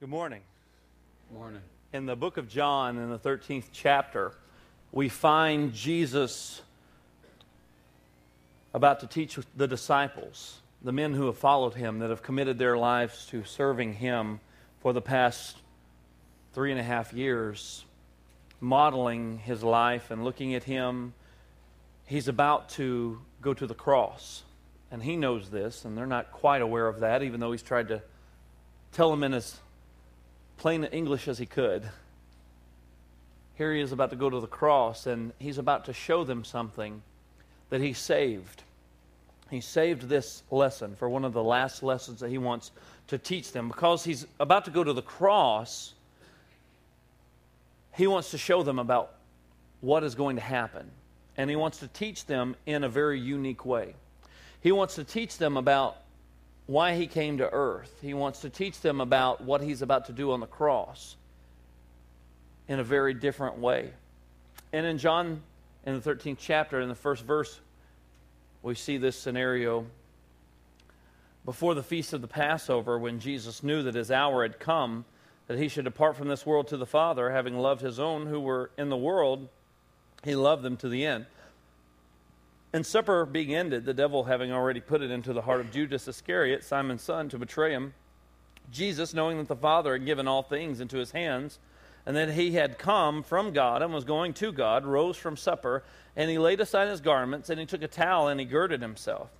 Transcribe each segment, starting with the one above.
Good morning. Morning. In the book of John, in the 13th chapter, we find Jesus about to teach the disciples, the men who have followed him, that have committed their lives to serving him for the past 3.5 years, modeling his life and looking at him. He's about to go to the cross, and he knows this, and they're not quite aware of that, even though he's tried to tell them in his plain English as he could. Here he is about to go to the cross, and he's about to show them something that he saved. He saved this lesson for one of the last lessons that he wants to teach them. Because he's about to go to the cross, he wants to show them about what is going to happen. And he wants to teach them in a very unique way. He wants to teach them about why he came to earth. He wants to teach them about what he's about to do on the cross in a very different way. And in John, in the 13th chapter, in the first verse, we see this scenario. Before the feast of the Passover, when Jesus knew that his hour had come, that he should depart from this world to the Father, having loved his own who were in the world, he loved them to the end. And supper being ended, the devil having already put it into the heart of Judas Iscariot, Simon's son, to betray him, Jesus, knowing that the Father had given all things into his hands, and that he had come from God and was going to God, rose from supper, and he laid aside his garments, and he took a towel, and he girded himself.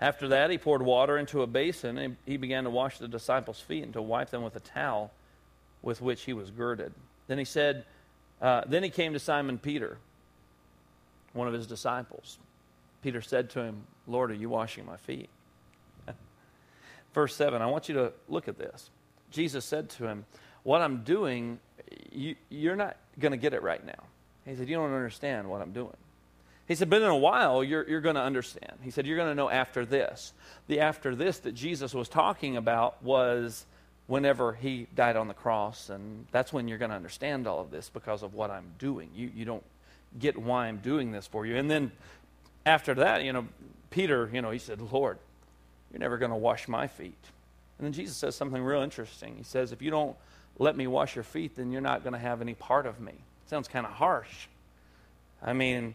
After that, he poured water into a basin, and he began to wash the disciples' feet and to wipe them with a towel with which he was girded. Then he said, then he came to Simon Peter, one of his disciples. Peter said to him, "Lord, are you washing my feet?" Verse 7, I want you to look at this. Jesus said to him, "What I'm doing, you're not going to get it right now." He said, "You don't understand what I'm doing." He said, "But in a while, you're going to understand." He said, "You're going to know after this." The after this that Jesus was talking about was whenever he died on the cross, and that's when you're going to understand all of this because of what I'm doing. You don't get why I'm doing this for you. And then after that, Peter, he said, "Lord, you're never going to wash my feet." And then Jesus says something real interesting. He says, "If you don't let me wash your feet, then you're not going to have any part of me." Sounds kind of harsh. I mean,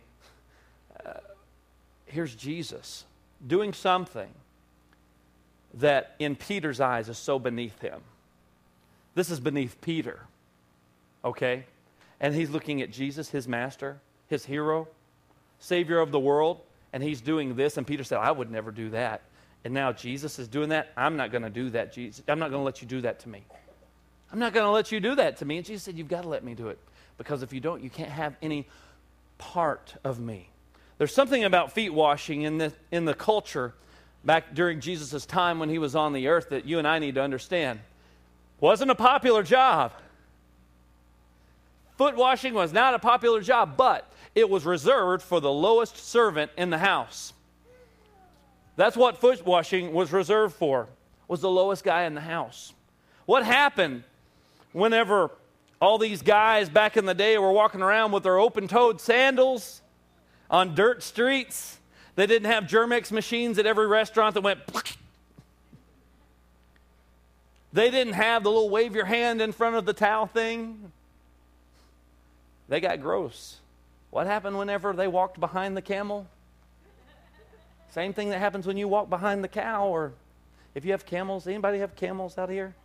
here's Jesus doing something that in Peter's eyes is so beneath him. This is beneath Peter, okay? And he's looking at Jesus, his master, his hero, Savior of the world, and he's doing this, and Peter said, "I would never do that." And now Jesus is doing that. "I'm not going to do that, Jesus. I'm not going to let you do that to me. I'm not going to let you do that to me." And Jesus said, "You've got to let me do it, because if you don't, you can't have any part of me." There's something about feet washing in the culture back during Jesus' time when he was on the earth that you and I need to understand. Wasn't a popular job. Foot washing was not a popular job, but it was reserved for the lowest servant in the house. That's what foot washing was reserved for, was the lowest guy in the house. What happened whenever all these guys back in the day were walking around with their open-toed sandals on dirt streets? They didn't have Germex machines at every restaurant that went. They didn't have the little wave your hand in front of the towel thing. They got gross. What happened whenever they walked behind the camel? Same thing that happens when you walk behind the cow, or if you have camels. Anybody have camels out here?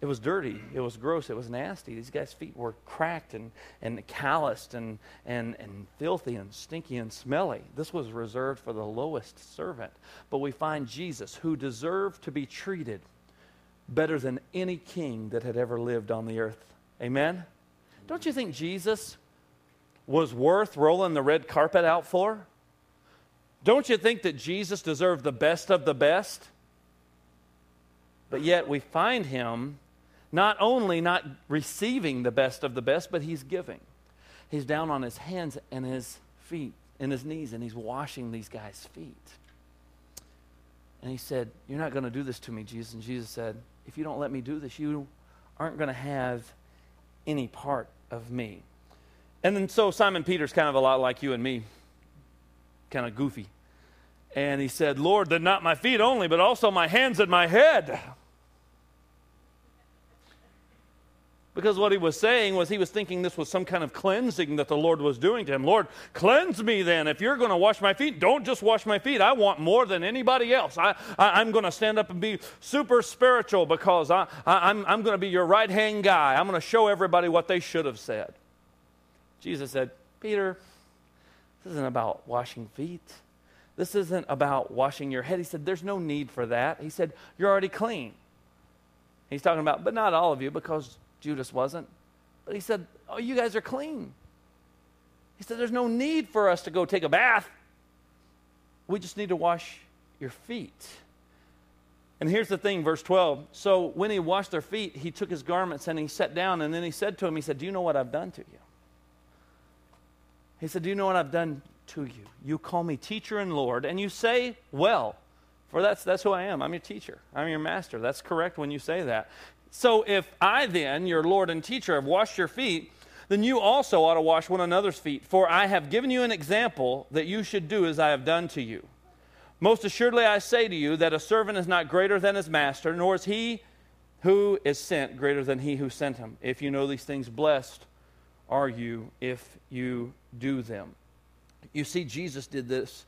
It was dirty. It was gross. It was nasty. These guys' feet were cracked and calloused and filthy and stinky and smelly. This was reserved for the lowest servant. But we find Jesus, who deserved to be treated better than any king that had ever lived on the earth. Amen? Don't you think Jesus was worth rolling the red carpet out for? Don't you think that Jesus deserved the best of the best? But yet we find him not only not receiving the best of the best, but he's giving. He's down on his hands and his feet and his knees, and he's washing these guys' feet. And he said, "You're not going to do this to me, Jesus." And Jesus said, "If you don't let me do this, you aren't going to have any part of me." And then so Simon Peter's kind of a lot like you and me, kind of goofy. And he said, Lord, that not my feet only, but also my hands and my head. Because what he was saying was he was thinking this was some kind of cleansing that the Lord was doing to him. Lord, cleanse me then. If you're going to wash my feet, don't just wash my feet. I want more than anybody else. I'm going to stand up and be super spiritual because I'm going to be your right-hand guy. I'm going to show everybody what they should have said. Jesus said, Peter, this isn't about washing feet. This isn't about washing your head. He said, there's no need for that. He said, you're already clean. He's talking about, but not all of you, because Judas wasn't. But he said, oh, you guys are clean. He said, there's no need for us to go take a bath. We just need to wash your feet. And here's the thing, verse 12. So when he washed their feet, he took his garments and he sat down. And then he said to him, he said, do you know what I've done to you? He said, do you know what I've done to you? You call me teacher and Lord, and you say, well, for that's who I am. I'm your teacher. I'm your master. That's correct when you say that. So if I then, your Lord and teacher, have washed your feet, then you also ought to wash one another's feet. For I have given you an example that you should do as I have done to you. Most assuredly I say to you that a servant is not greater than his master, nor is he who is sent greater than he who sent him. If you know these things, blessed are you if you do them. You see, Jesus did this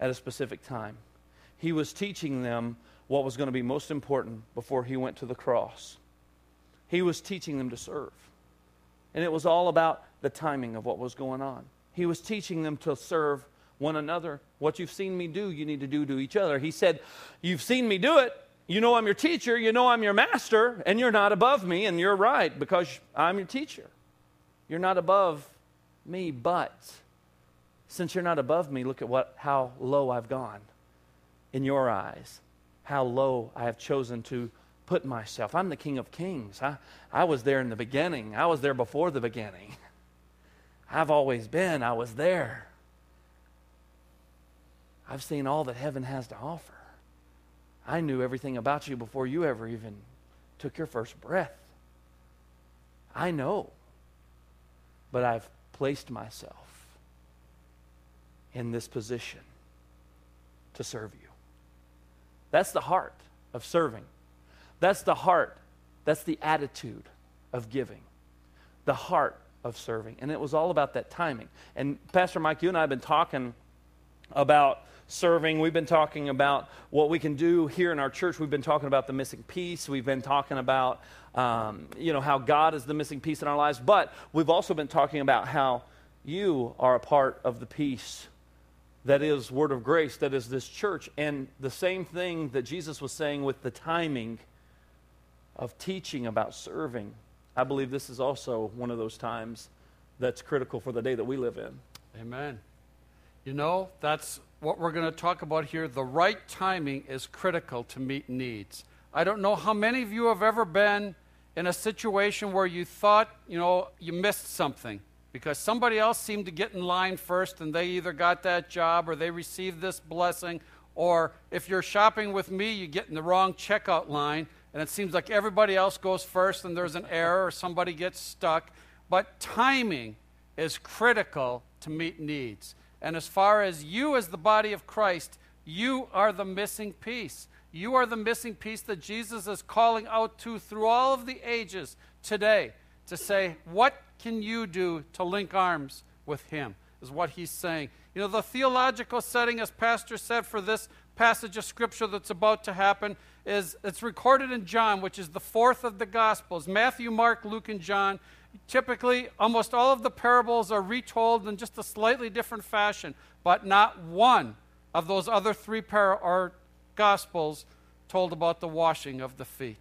at a specific time. He was teaching them what was going to be most important before he went to the cross. He was teaching them to serve. And it was all about the timing of what was going on. He was teaching them to serve one another. What you've seen me do, you need to do to each other. He said, you've seen me do it. You know I'm your teacher. You know I'm your master. And you're not above me. And you're right because I'm your teacher. You're not above me, but since you're not above me, look at how low I've gone in your eyes, how low I have chosen to put myself. I'm the King of Kings. I was there in the beginning. I was there before the beginning. I've always been. I was there. I've seen all that heaven has to offer. I knew everything about you before you ever even took your first breath. I know, but I've placed myself in this position to serve you. That's the heart of serving. That's the heart. That's the attitude of giving. The heart of serving. And it was all about that timing. And Pastor Mike, you and I have been talking about serving. We've been talking about what we can do here in our church. We've been talking about the missing piece. We've been talking about, how God is the missing piece in our lives. But we've also been talking about how you are a part of the piece that is Word of Grace, that is this church. And the same thing that Jesus was saying with the timing of teaching about serving, I believe this is also one of those times that's critical for the day that we live in. Amen. You know, that's what we're going to talk about here. The right timing is critical to meet needs. I don't know how many of you have ever been in a situation where you thought, you missed something, because somebody else seemed to get in line first and they either got that job or they received this blessing, or if you're shopping with me, you get in the wrong checkout line and it seems like everybody else goes first and there's an error or somebody gets stuck. But timing is critical to meet needs. And as far as you as the body of Christ, you are the missing piece. You are the missing piece that Jesus is calling out to through all of the ages today to say, what can you do to link arms with him, is what he's saying. The theological setting, as Pastor said, for this passage of Scripture that's about to happen is it's recorded in John, which is the fourth of the Gospels, Matthew, Mark, Luke, and John. Typically, almost all of the parables are retold in just a slightly different fashion, but not one of those other three Gospels told about the washing of the feet.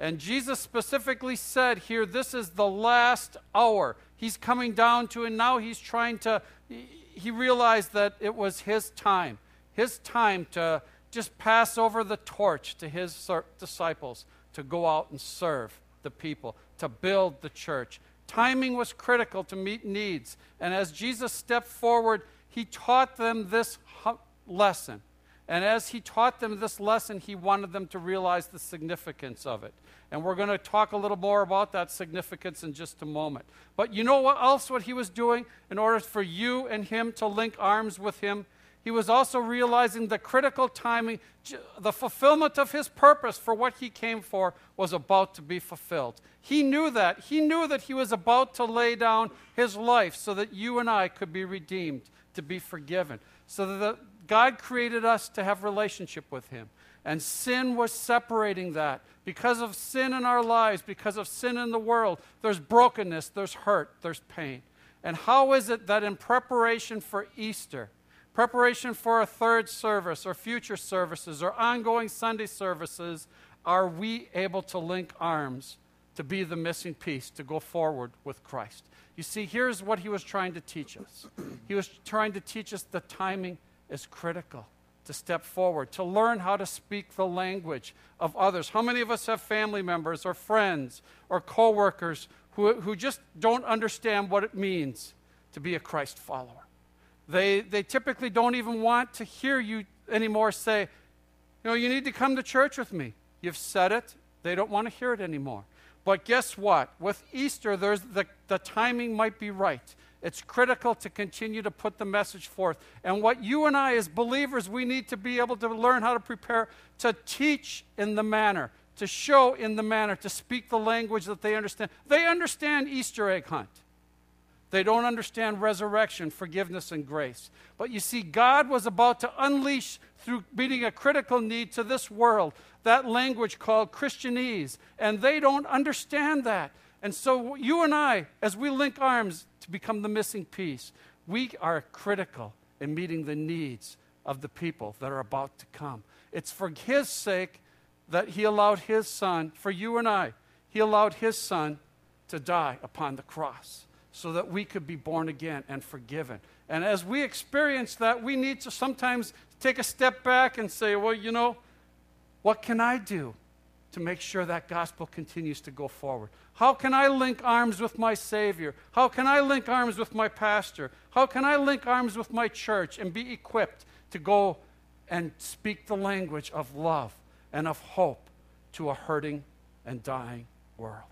And Jesus specifically said here, this is the last hour he's coming down to, and now he realized that it was his time to just pass over the torch to his disciples, to go out and serve the people, to build the church. Timing was critical to meet needs. And as Jesus stepped forward, he taught them this lesson. And as he taught them this lesson, he wanted them to realize the significance of it. And we're going to talk a little more about that significance in just a moment. But you know what else what he was doing in order for you and him to link arms with him? he was also realizing the critical timing, the fulfillment of his purpose for what he came for was about to be fulfilled. He knew that. He knew that he was about to lay down his life so that you and I could be redeemed, to be forgiven. So that God created us to have relationship with him. And sin was separating that. Because of sin in our lives, because of sin in the world, there's brokenness, there's hurt, there's pain. And how is it that in preparation for Easter, preparation for a third service or future services or ongoing Sunday services, are we able to link arms to be the missing piece, to go forward with Christ? You see, here's what he was trying to teach us. He was trying to teach us the timing is critical. To step forward, to learn how to speak the language of others. How many of us have family members or friends or coworkers who just don't understand what it means to be a Christ follower? They typically don't even want to hear you anymore say, you know, you need to come to church with me. You've said it. They don't want to hear it anymore. But guess what? With Easter, there's the timing might be right. It's critical to continue to put the message forth. And what you and I as believers, we need to be able to learn how to prepare, to teach in the manner, to show in the manner, to speak the language that they understand. They understand Easter egg hunt. They don't understand resurrection, forgiveness, and grace. But you see, God was about to unleash, through meeting a critical need to this world, that language called Christianese. And they don't understand that. And so you and I, as we link arms to become the missing piece, we are critical in meeting the needs of the people that are about to come. It's for his sake that he allowed his son, for you and I, he allowed his son to die upon the cross so that we could be born again and forgiven. And as we experience that, we need to sometimes take a step back and say, well, you know, what can I do to make sure that gospel continues to go forward? How can I link arms with my Savior? How can I link arms with my pastor? How can I link arms with my church and be equipped to go and speak the language of love and of hope to a hurting and dying world?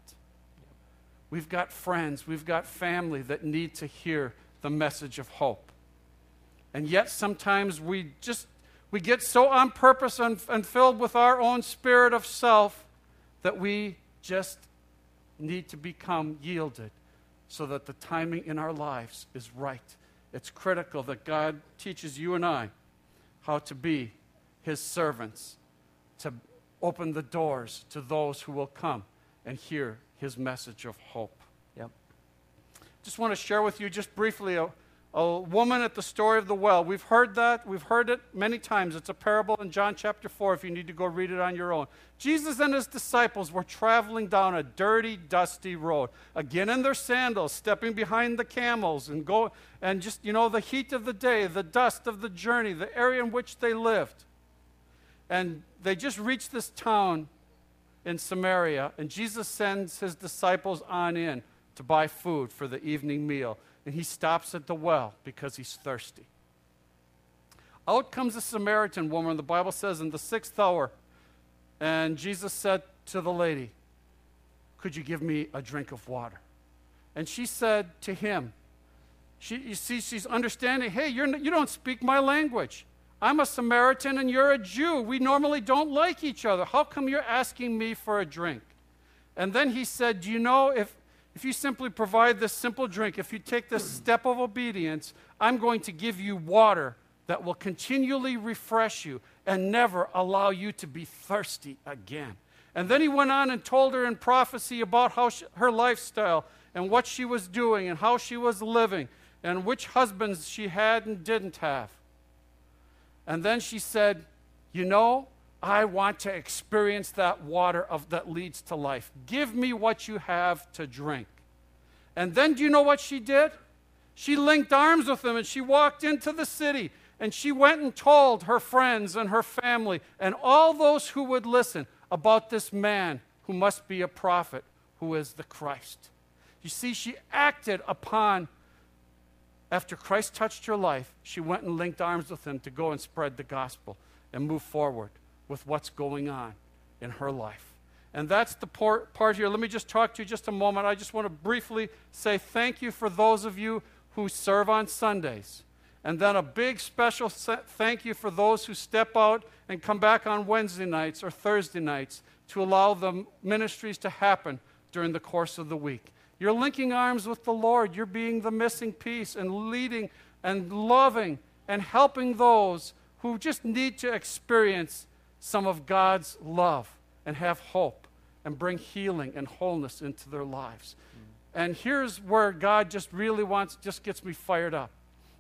We've got friends, we've got family that need to hear the message of hope. And yet sometimes we get so on purpose and filled with our own spirit of self that we just need to become yielded so that the timing in our lives is right. It's critical that God teaches you and I how to be his servants, to open the doors to those who will come and hear his message of hope. Yep. Just want to share with you just briefly a woman at the story of the well. We've heard that. We've heard it many times. It's a parable in John chapter 4 if you need to go read it on your own. Jesus and his disciples were traveling down a dirty, dusty road, again in their sandals, stepping behind the camels and just, you know, the heat of the day, the dust of the journey, the area in which they lived. And they just reached this town in Samaria, and Jesus sends his disciples on in to buy food for the evening meal. And he stops at the well because he's thirsty. Out comes a Samaritan woman, the Bible says, in the 6th hour. And Jesus said to the lady, could you give me a drink of water? And she said to him, she's understanding, hey, you don't speak my language. I'm a Samaritan and you're a Jew. We normally don't like each other. How come you're asking me for a drink? And then he said, do you know, if you simply provide this simple drink, if you take this step of obedience, I'm going to give you water that will continually refresh you and never allow you to be thirsty again. And then he went on and told her in prophecy about how her lifestyle and what she was doing and how she was living and which husbands she had and didn't have. And then she said, you know, I want to experience that water that leads to life. Give me what you have to drink. And then do you know what she did? She linked arms with him and she walked into the city and she went and told her friends and her family and all those who would listen about this man who must be a prophet, who is the Christ. You see, she acted upon, after Christ touched her life, she went and linked arms with him to go and spread the gospel and move forward with what's going on in her life. And that's the part here. Let me just talk to you just a moment. I just want to briefly say thank you for those of you who serve on Sundays. And then a big special thank you for those who step out and come back on Wednesday nights or Thursday nights to allow the ministries to happen during the course of the week. You're linking arms with the Lord. You're being the missing piece and leading and loving and helping those who just need to experience some of God's love and have hope and bring healing and wholeness into their lives. And here's where God just really gets me fired up.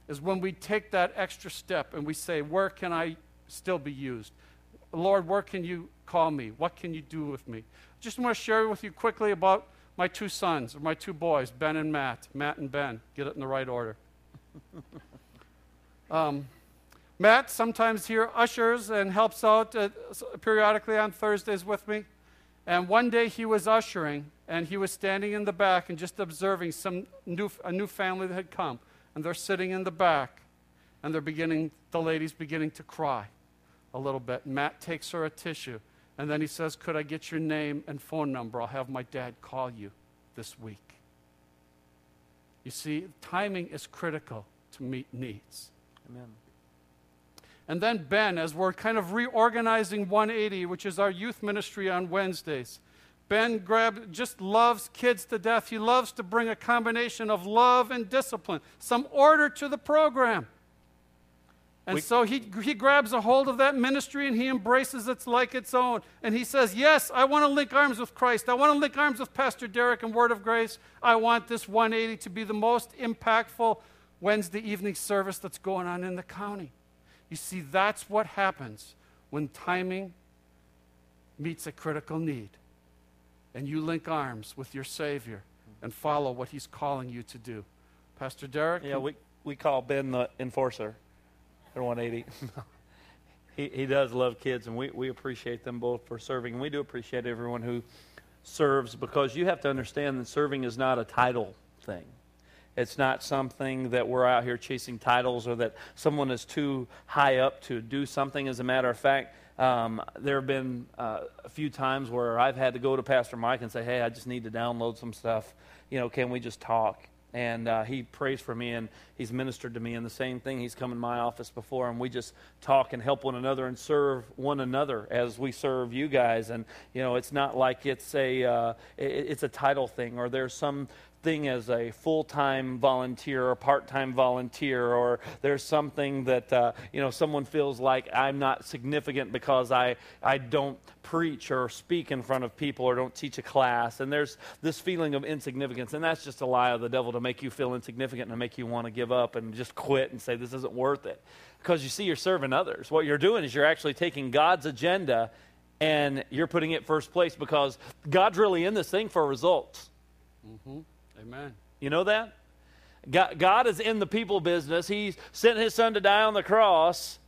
Is when we take that extra step and we say, where can I still be used? Lord, where can you call me? What can you do with me? Just want to share with you quickly about my two sons, or my two boys, Ben and Matt. Matt and Ben, get it in the right order. Matt sometimes here ushers and helps out periodically on Thursdays with me. And one day he was ushering, and he was standing in the back and just observing a new family that had come. And they're sitting in the back, and the lady's beginning to cry a little bit. Matt takes her a tissue, and then he says, could I get your name and phone number? I'll have my dad call you this week. You see, timing is critical to meet needs. Amen. And then Ben, as we're kind of reorganizing 180, which is our youth ministry on Wednesdays, Ben just loves kids to death. He loves to bring a combination of love and discipline, some order to the program. And so he grabs a hold of that ministry and he embraces it like its own. And he says, yes, I want to link arms with Christ. I want to link arms with Pastor Derek and Word of Grace. I want this 180 to be the most impactful Wednesday evening service that's going on in the county. You see, that's what happens when timing meets a critical need. And you link arms with your Savior and follow what he's calling you to do. Pastor Derek? Yeah, we call Ben the enforcer at 180. He does love kids, and we appreciate them both for serving. And we do appreciate everyone who serves, because you have to understand that serving is not a title thing. It's not something that we're out here chasing titles or that someone is too high up to do something. As a matter of fact, there have been a few times where I've had to go to Pastor Mike and say, hey, I just need to download some stuff. You know, can we just talk? And he prays for me, and he's ministered to me. And the same thing, he's come in my office before, and we just talk and help one another and serve one another as we serve you guys. And, you know, it's not like it's a title thing, or there's some thing as a full-time volunteer or part-time volunteer, or there's something that someone feels like I'm not significant because I don't preach or speak in front of people or don't teach a class, and there's this feeling of insignificance. And that's just a lie of the devil to make you feel insignificant and to make you want to give up and just quit and say this isn't worth it, because you see you're serving others. What you're doing is you're actually taking God's agenda and you're putting it first place, because God's really in this thing for results. Mm-hmm. Amen. You know that? God is in the people business. He sent his son to die on the cross.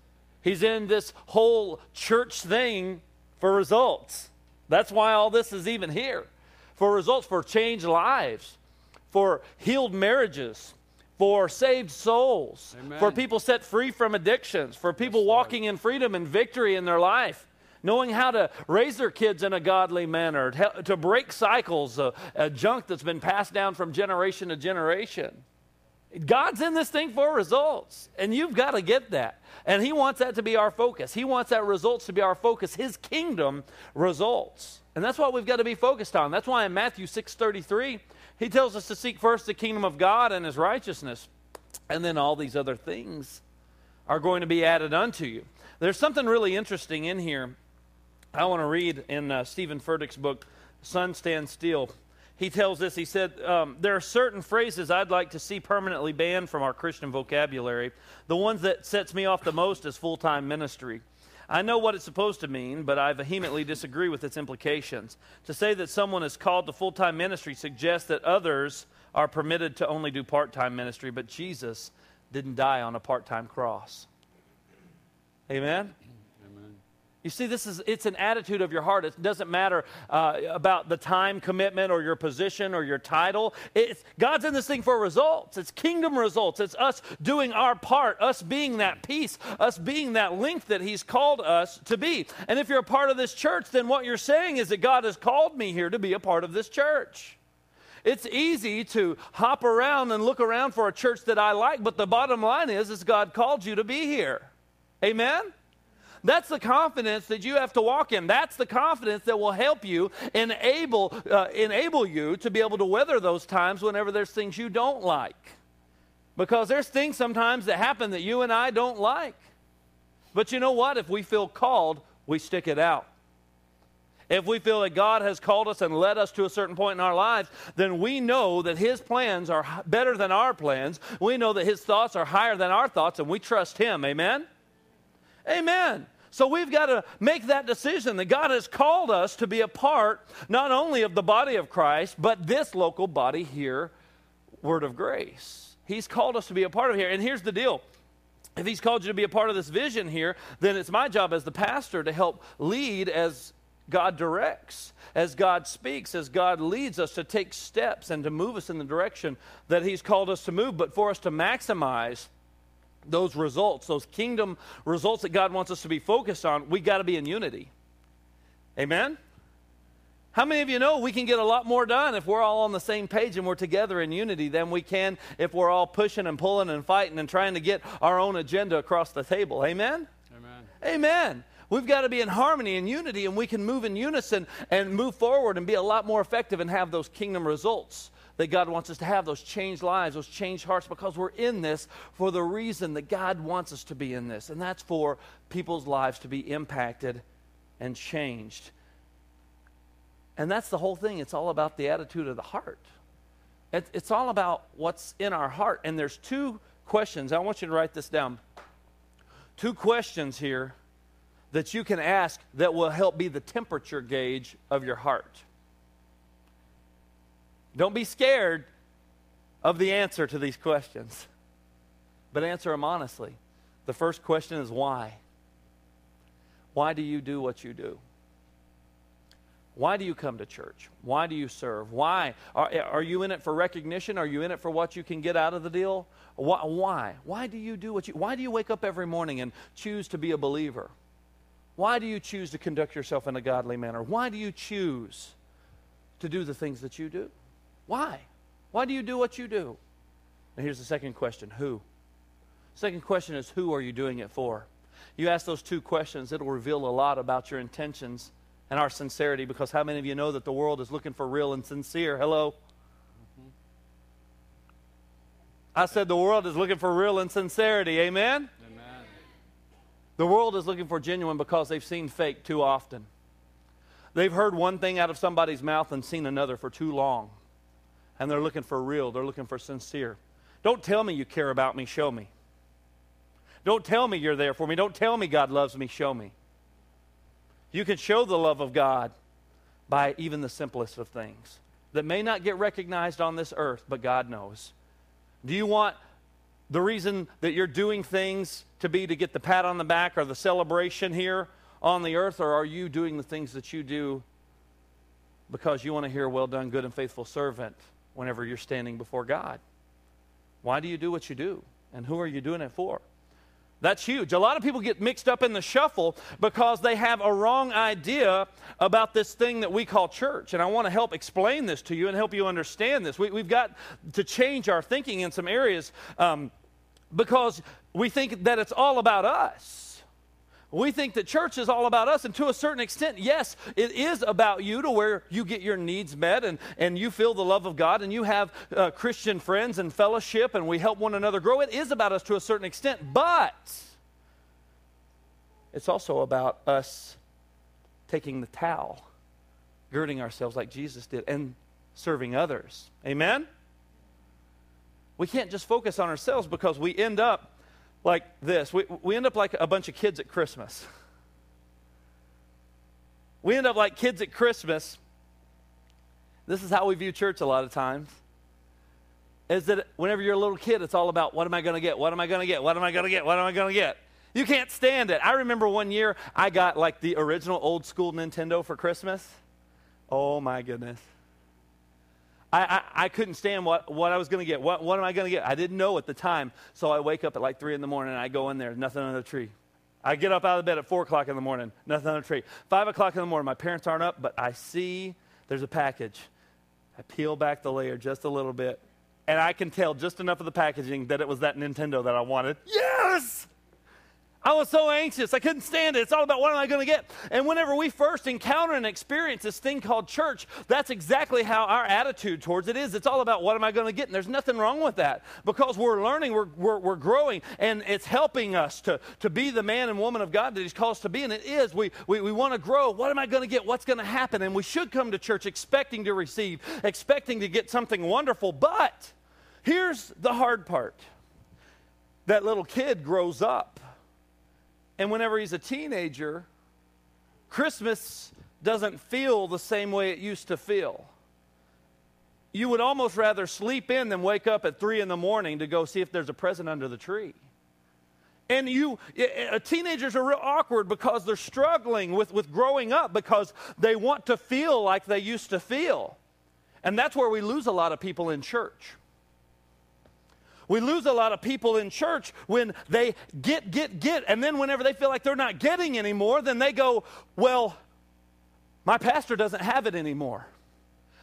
He's in this whole church thing for results. That's why all this is even here. For results, for changed lives, for healed marriages, for saved souls, Amen. For people set free from addictions, for people walking in freedom and victory in their life. Knowing how to raise their kids in a godly manner, to break cycles of junk that's been passed down from generation to generation. God's in this thing for results, and you've got to get that. And he wants that to be our focus. He wants that results to be our focus, his kingdom results. And that's what we've got to be focused on. That's why in Matthew 6:33, he tells us to seek first the kingdom of God and his righteousness, and then all these other things are going to be added unto you. There's something really interesting in here. I want to read in Stephen Furtick's book, Sun Stand Still. He tells this, he said, there are certain phrases I'd like to see permanently banned from our Christian vocabulary. The ones that sets me off the most is full-time ministry. I know what it's supposed to mean, but I vehemently disagree with its implications. To say that someone is called to full-time ministry suggests that others are permitted to only do part-time ministry, but Jesus didn't die on a part-time cross. Amen? You see, it's an attitude of your heart. It doesn't matter about the time commitment or your position or your title. God's in this thing for results. It's kingdom results. It's us doing our part, us being that piece, us being that link that he's called us to be. And if you're a part of this church, then what you're saying is that God has called me here to be a part of this church. It's easy to hop around and look around for a church that I like, but the bottom line is God called you to be here. Amen? That's the confidence that you have to walk in. That's the confidence that will help you enable you to be able to weather those times whenever there's things you don't like. Because there's things sometimes that happen that you and I don't like. But you know what? If we feel called, we stick it out. If we feel that God has called us and led us to a certain point in our lives, then we know that His plans are better than our plans. We know that His thoughts are higher than our thoughts, and we trust Him. Amen? Amen. So we've got to make that decision that God has called us to be a part not only of the body of Christ, but this local body here, Word of Grace. He's called us to be a part of here. And here's the deal. If He's called you to be a part of this vision here, then it's my job as the pastor to help lead as God directs, as God speaks, as God leads us to take steps and to move us in the direction that He's called us to move, but for us to maximize those results, those kingdom results that God wants us to be focused on, we got to be in unity. Amen? How many of you know we can get a lot more done if we're all on the same page and we're together in unity than we can if we're all pushing and pulling and fighting and trying to get our own agenda across the table? Amen? Amen. Amen. We've got to be in harmony and unity, and we can move in unison and move forward and be a lot more effective and have those kingdom results that God wants us to have, those changed lives, those changed hearts, because we're in this for the reason that God wants us to be in this, and that's for people's lives to be impacted and changed. And that's the whole thing. It's all about the attitude of the heart. It's all about what's in our heart, and there's two questions. I want you to write this down. Two questions here that you can ask that will help be the temperature gauge of your heart. Don't be scared of the answer to these questions, but answer them honestly. The first question is why? Why do you do what you do? Why do you come to church? Why do you serve? Why? Are you in it for recognition? Are you in it for what you can get out of the deal? Why? Why do you do what you do? Why do you wake up every morning and choose to be a believer? Why do you choose to conduct yourself in a godly manner? Why do you choose to do the things that you do? Why? Why do you do what you do? And here's the second question, who? Second question is, who are you doing it for? You ask those two questions, it'll reveal a lot about your intentions and our sincerity, because how many of you know that the world is looking for real and sincere? Hello? Mm-hmm. I said the world is looking for real and sincerity. Amen? The world is looking for genuine because they've seen fake too often. They've heard one thing out of somebody's mouth and seen another for too long. And they're looking for real. They're looking for sincere. Don't tell me you care about me. Show me. Don't tell me you're there for me. Don't tell me God loves me. Show me. You can show the love of God by even the simplest of things that may not get recognized on this earth, but God knows. Do you want the reason that you're doing things to get the pat on the back or the celebration here on the earth? Or are you doing the things that you do because you want to hear, well done, good and faithful servant, whenever you're standing before God? Why do you do what you do? And who are you doing it for? That's huge. A lot of people get mixed up in the shuffle because they have a wrong idea about this thing that we call church. And I want to help explain this to you and help you understand this. We've got to change our thinking in some areas because we think that it's all about us. We think that church is all about us. And to a certain extent, yes, it is about you, to where you get your needs met and you feel the love of God and you have Christian friends and fellowship and we help one another grow. It is about us to a certain extent, but it's also about us taking the towel, girding ourselves like Jesus did, and serving others. Amen? We can't just focus on ourselves because we end up like this. We end up like a bunch of kids at Christmas. We end up like kids at Christmas. This is how we view church a lot of times. Is that whenever you're a little kid, it's all about, what am I going to get? What am I going to get? What am I going to get? What am I going to get? You can't stand it. I remember one year I got like the original old school Nintendo for Christmas. Oh my goodness. I couldn't stand what I was going to get. What am I going to get? I didn't know at the time. So I wake up at like 3 in the morning and I go in there, nothing on the tree. I get up out of bed at 4 o'clock in the morning, nothing on the tree. 5 o'clock in the morning, my parents aren't up, but I see there's a package. I peel back the layer just a little bit, and I can tell just enough of the packaging that it was that Nintendo that I wanted. Yes! I was so anxious. I couldn't stand it. It's all about what am I going to get? And whenever we first encounter and experience this thing called church, that's exactly how our attitude towards it is. It's all about what am I going to get? And there's nothing wrong with that because we're learning, we're growing, and it's helping us to be the man and woman of God that He's called us to be. And it is. We want to grow. What am I going to get? What's going to happen? And we should come to church expecting to receive, expecting to get something wonderful. But here's the hard part. That little kid grows up. And whenever he's a teenager, Christmas doesn't feel the same way it used to feel. You would almost rather sleep in than wake up at 3 a.m. to go see if there's a present under the tree. And teenagers are real awkward because they're struggling with growing up because they want to feel like they used to feel. And that's where we lose a lot of people in church. We lose a lot of people in church when they get, and then whenever they feel like they're not getting anymore, then they go, well, my pastor doesn't have it anymore.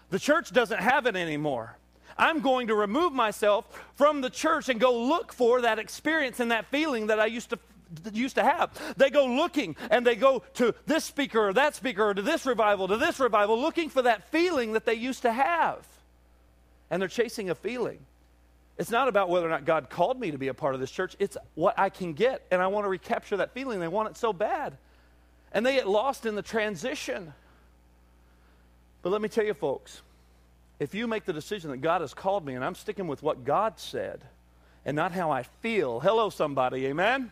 The church doesn't have it anymore. I'm going to remove myself from the church and go look for that experience and that feeling that I used to have. They go looking, and they go to this speaker or that speaker or to this revival, looking for that feeling that they used to have. And they're chasing a feeling. It's not about whether or not God called me to be a part of this church. It's what I can get, and I want to recapture that feeling. They want it so bad, and they get lost in the transition. But let me tell you, folks, if you make the decision that God has called me, and I'm sticking with what God said and not how I feel, hello, somebody, amen?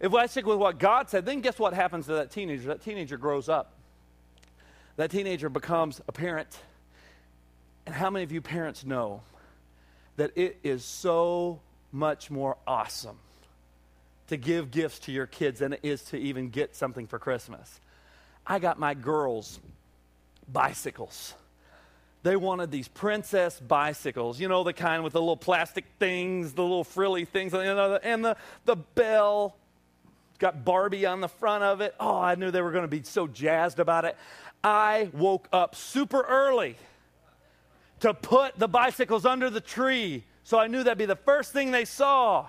If I stick with what God said, then guess what happens to that teenager? That teenager grows up. That teenager becomes a parent. And how many of you parents know that it is so much more awesome to give gifts to your kids than it is to even get something for Christmas? I got my girls bicycles. They wanted these princess bicycles, you know, the kind with the little plastic things, the little frilly things, and the bell. It's got Barbie on the front of it. Oh, I knew they were going to be so jazzed about it. I woke up super early to put the bicycles under the tree. So I knew that'd be the first thing they saw.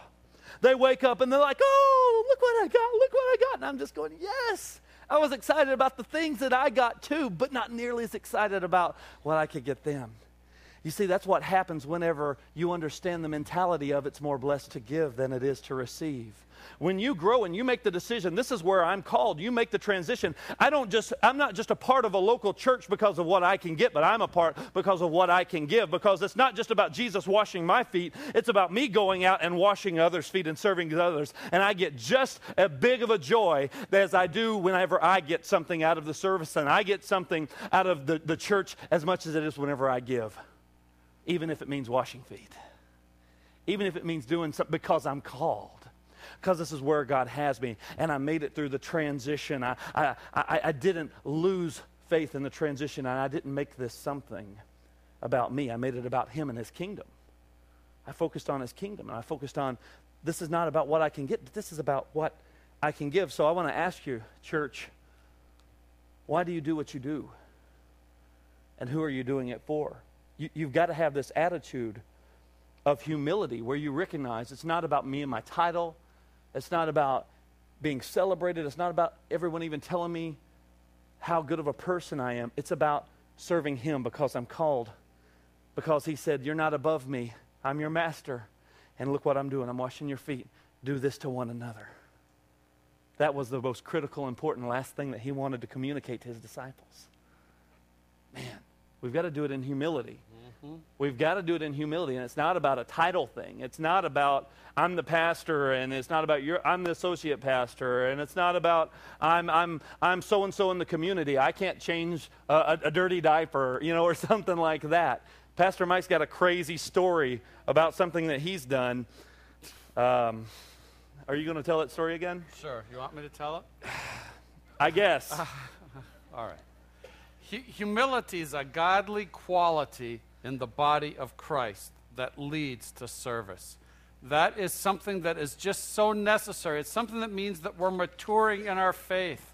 They wake up and they're like, oh, look what I got. And I'm just going, yes. I was excited about the things that I got too, but not nearly as excited about what I could get them. You see, that's what happens whenever you understand the mentality of it's more blessed to give than it is to receive. When you grow and you make the decision, this is where I'm called, you make the transition. I'm not just a part of a local church because of what I can get, but I'm a part because of what I can give. Because it's not just about Jesus washing my feet. It's about me going out and washing others' feet and serving others. And I get just as big of a joy as I do whenever I get something out of the service. And I get something out of the church as much as it is whenever I give. Even if it means washing feet. Even if it means doing something because I'm called. Because this is where God has me, and I made it through the transition. I didn't lose faith in the transition, and I didn't make this something about me. I made it about Him and His kingdom. I focused on His kingdom, and I focused on this is not about what I can get, but this is about what I can give. So I want to ask you, church, why do you do what you do? And who are you doing it for? You've got to have this attitude of humility where you recognize it's not about me and my title. It's not about being celebrated. It's not about everyone even telling me how good of a person I am. It's about serving Him because I'm called, because He said, you're not above me. I'm your master. And look what I'm doing. I'm washing your feet. Do this to one another. That was the most critical, important, last thing that He wanted to communicate to His disciples. Man, we've got to do it in humility. We've got to do it in humility, and it's not about a title thing. It's not about I'm the pastor, and it's not about I'm the associate pastor, and it's not about I'm so and so in the community. I can't change a dirty diaper, or something like that. Pastor Mike's got a crazy story about something that he's done. Are you going to tell that story again? Sure. You want me to tell it? I guess. All right. Humility is a godly quality in the body of Christ that leads to service. That is something that is just so necessary. It's something that means that we're maturing in our faith.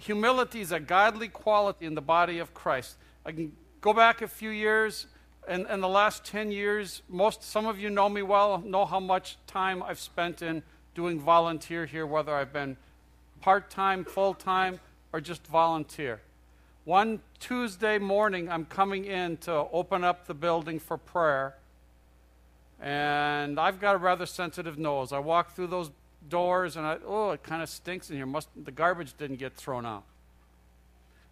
Humility is a godly quality in the body of Christ. I can Go back a few years, and in the last 10 years, some of you know me well, know how much time I've spent in doing volunteer here, whether I've been part-time, full-time, or just volunteer. One Tuesday morning, I'm coming in to open up the building for prayer, and I've got a rather sensitive nose. I walk through those doors, and it kind of stinks in here. The garbage didn't get thrown out.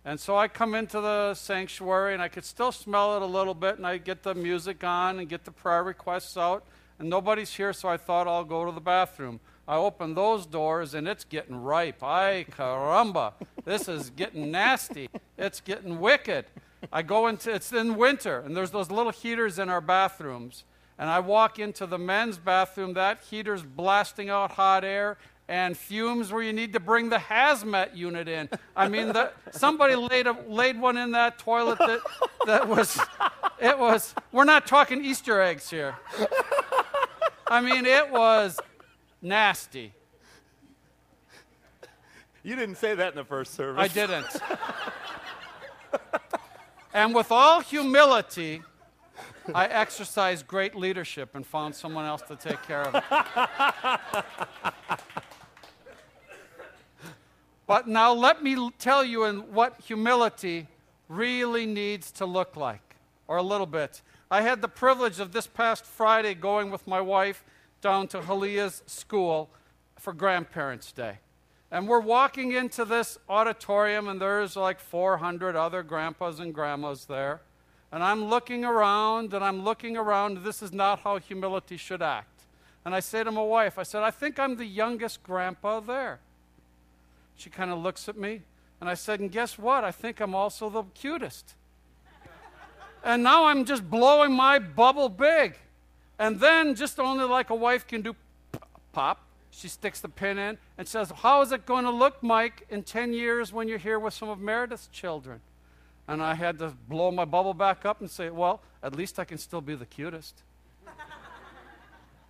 And so I come into the sanctuary, and I could still smell it a little bit, and I get the music on and get the prayer requests out, and nobody's here, so I thought I'll go to the bathroom. I open those doors, and it's getting ripe. Ay, caramba. This is getting nasty. It's getting wicked. I go into, it's in winter, and there's those little heaters in our bathrooms. And I walk into the men's bathroom. That heater's blasting out hot air and fumes where you need to bring the hazmat unit in. I mean, somebody laid one in that toilet that was, we're not talking Easter eggs here. I mean, it was nasty. You didn't say that in the first service. I didn't. And with all humility, I exercised great leadership and found someone else to take care of it. But now let me tell you in what humility really needs to look like, or a little bit. I had the privilege of this past Friday going with my wife down to Halea's school for Grandparents' Day. And we're walking into this auditorium, and there's like 400 other grandpas and grandmas there. And I'm looking around, This is not how humility should act. And I say to my wife, I think I'm the youngest grandpa there. She kind of looks at me, and I said, and guess what? I think I'm also the cutest. And now I'm just blowing my bubble big. And then, just only like a wife can do, pop, she sticks the pin in and says, how is it going to look, Mike, in 10 years when you're here with some of Meredith's children? And I had to blow my bubble back up and say, well, at least I can still be the cutest.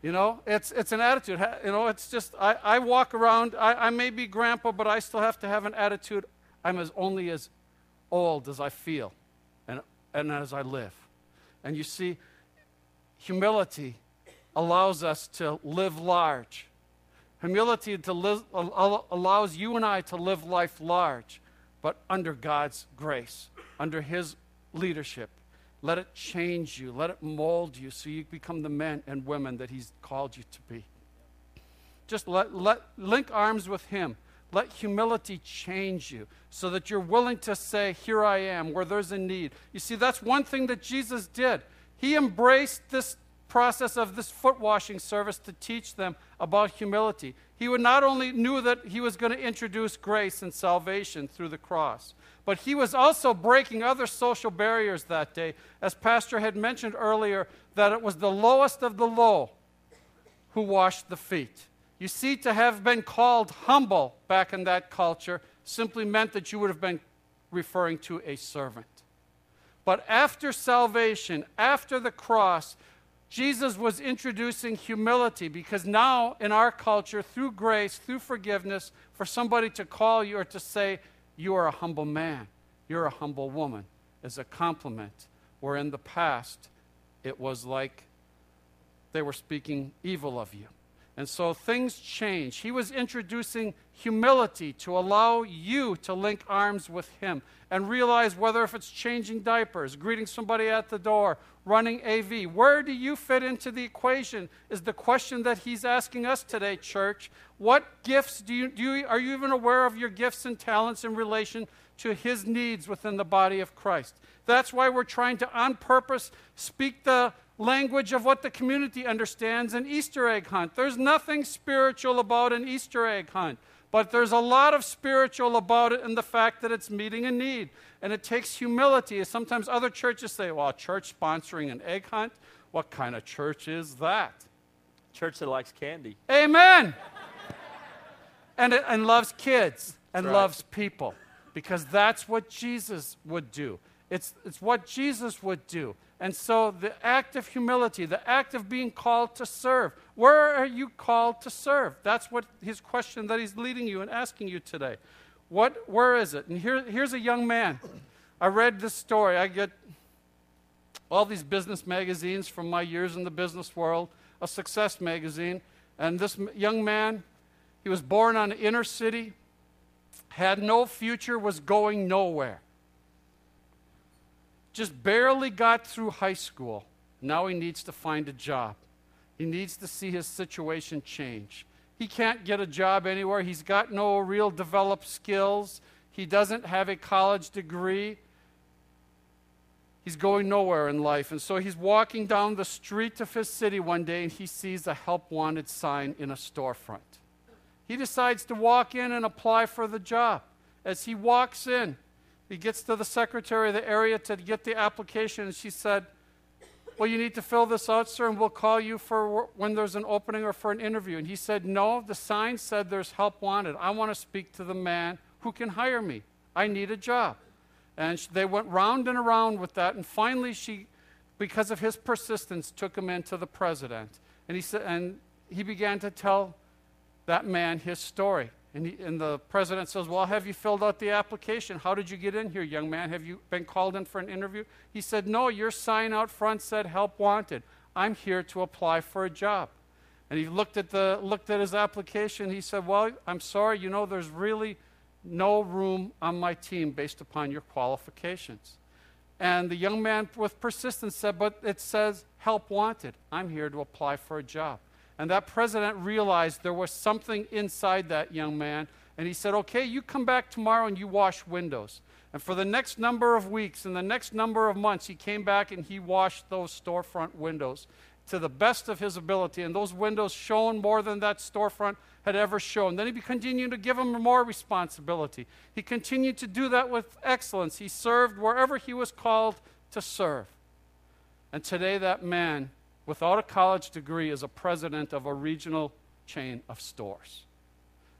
You know, it's an attitude. You know, it's just, I walk around, I may be grandpa, but I still have to have an attitude. I'm only as old as I feel and as I live. And you see, humility allows us to live large. Humility allows you and I to live life large, but under God's grace, under His leadership. Let it change you. Let it mold you so you become the men and women that He's called you to be. Just link arms with Him. Let humility change you so that you're willing to say, here I am, where there's a need. You see, that's one thing that Jesus did. He embraced this process of this foot washing service to teach them about humility. He would not only knew that He was going to introduce grace and salvation through the cross, but He was also breaking other social barriers that day. As Pastor had mentioned earlier, that it was the lowest of the low who washed the feet. You see, to have been called humble back in that culture simply meant that you would have been referring to a servant. But after salvation, after the cross, Jesus was introducing humility, because now in our culture, through grace, through forgiveness, for somebody to call you or to say, you are a humble man, you're a humble woman, is a compliment. Where in the past, it was like they were speaking evil of you. And so things change. He was introducing humility to allow you to link arms with Him and realize whether if it's changing diapers, greeting somebody at the door, running AV, where do you fit into the equation is the question that He's asking us today, church. What gifts are you even aware of your gifts and talents in relation to His needs within the body of Christ? That's why we're trying to, on purpose, speak the language of what the community understands, an Easter egg hunt. There's nothing spiritual about an Easter egg hunt, but there's a lot of spiritual about it in the fact that it's meeting a need, and it takes humility. Sometimes other churches say, well, a church sponsoring an egg hunt? What kind of church is that? Church that likes candy. Amen! and loves kids and loves people, because that's what Jesus would do. It's what Jesus would do. And so the act of humility, the act of being called to serve. Where are you called to serve? That's what his question that he's leading you and asking you today. Where is it? And here's a young man. I read this story. I get all these business magazines from my years in the business world, a success magazine. And this young man, he was born on the inner city, had no future, was going nowhere. Just barely got through high school. Now he needs to find a job. He needs to see his situation change. He can't get a job anywhere. He's got no real developed skills. He doesn't have a college degree. He's going nowhere in life. And so he's walking down the street of his city one day, and he sees a help wanted sign in a storefront. He decides to walk in and apply for the job. As he walks in, he gets to the secretary of the area to get the application, and she said, "Well, you need to fill this out, sir, and we'll call you for when there's an opening or for an interview." And he said, "No, the sign said there's help wanted. I want to speak to the man who can hire me. I need a job." And they went round and around with that, and finally she, because of his persistence, took him into the president. And he said, and he began to tell that man his story. And the president says, "Well, have you filled out the application? How did you get in here, young man? Have you been called in for an interview?" He said, "No, your sign out front said help wanted. I'm here to apply for a job." And he looked at his application. He said, "Well, I'm sorry, you know, there's really no room on my team based upon your qualifications." And the young man with persistence said, "But it says help wanted. I'm here to apply for a job." And that president realized there was something inside that young man. And he said, "Okay, you come back tomorrow and you wash windows." And for the next number of weeks and the next number of months, he came back and he washed those storefront windows to the best of his ability. And those windows shone more than that storefront had ever shown. Then he continued to give him more responsibility. He continued to do that with excellence. He served wherever he was called to serve. And today that man, without a college degree, is a president of a regional chain of stores.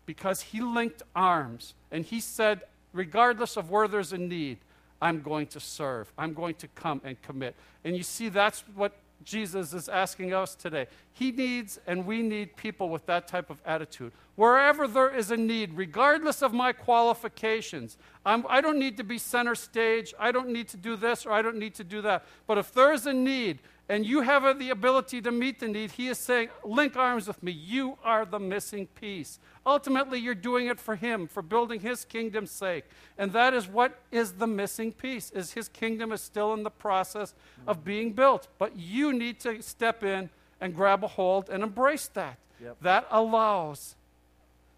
Because he linked arms and he said, regardless of where there's a need, I'm going to serve. I'm going to come and commit. And you see, that's what Jesus is asking us today. He needs, and we need, people with that type of attitude. Wherever there is a need, regardless of my qualifications, I don't need to be center stage. I don't need to do this or I don't need to do that. But if there is a need, and you have the ability to meet the need, he is saying, link arms with me. You are the missing piece. Ultimately, you're doing it for him, for building his kingdom's sake. And that is what is the missing piece, is his kingdom is still in the process of being built. But you need to step in and grab a hold and embrace that. Yep. That allows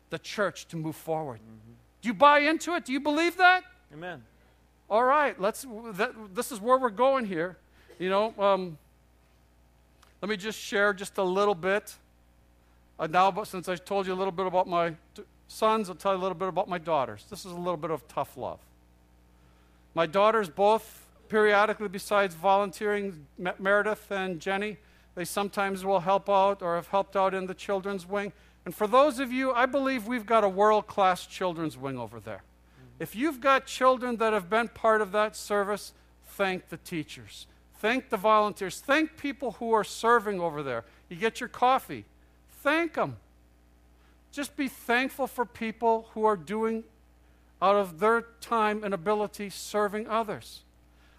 the church to move forward. Mm-hmm. Do you buy into it? Do you believe that? Amen. All right, this is where we're going here. You know, let me just share just a little bit. Now, but since I told you a little bit about my sons, I'll tell you a little bit about my daughters. This is a little bit of tough love. My daughters both periodically, besides volunteering, Meredith and Jenny, they sometimes will help out or have helped out in the children's wing. And for those of you, I believe we've got a world-class children's wing over there. Mm-hmm. If you've got children that have been part of that service, thank the teachers. Thank the volunteers. Thank people who are serving over there. You get your coffee. Thank them. Just be thankful for people who are doing out of their time and ability serving others.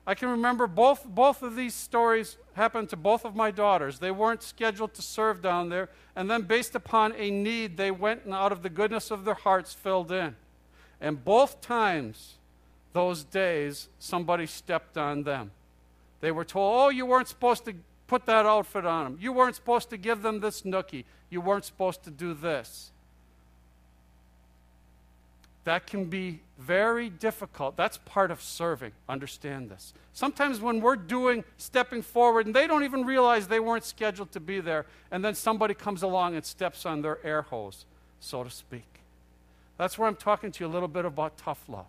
I can remember both of these stories happened to both of my daughters. They weren't scheduled to serve down there. And then based upon a need, they went and out of the goodness of their hearts filled in. And both times, those days, somebody stepped on them. They were told, "Oh, you weren't supposed to put that outfit on them. You weren't supposed to give them this nookie. You weren't supposed to do this." That can be very difficult. That's part of serving. Understand this. Sometimes when we're stepping forward, and they don't even realize they weren't scheduled to be there, and then somebody comes along and steps on their air hose, so to speak. That's where I'm talking to you a little bit about tough love.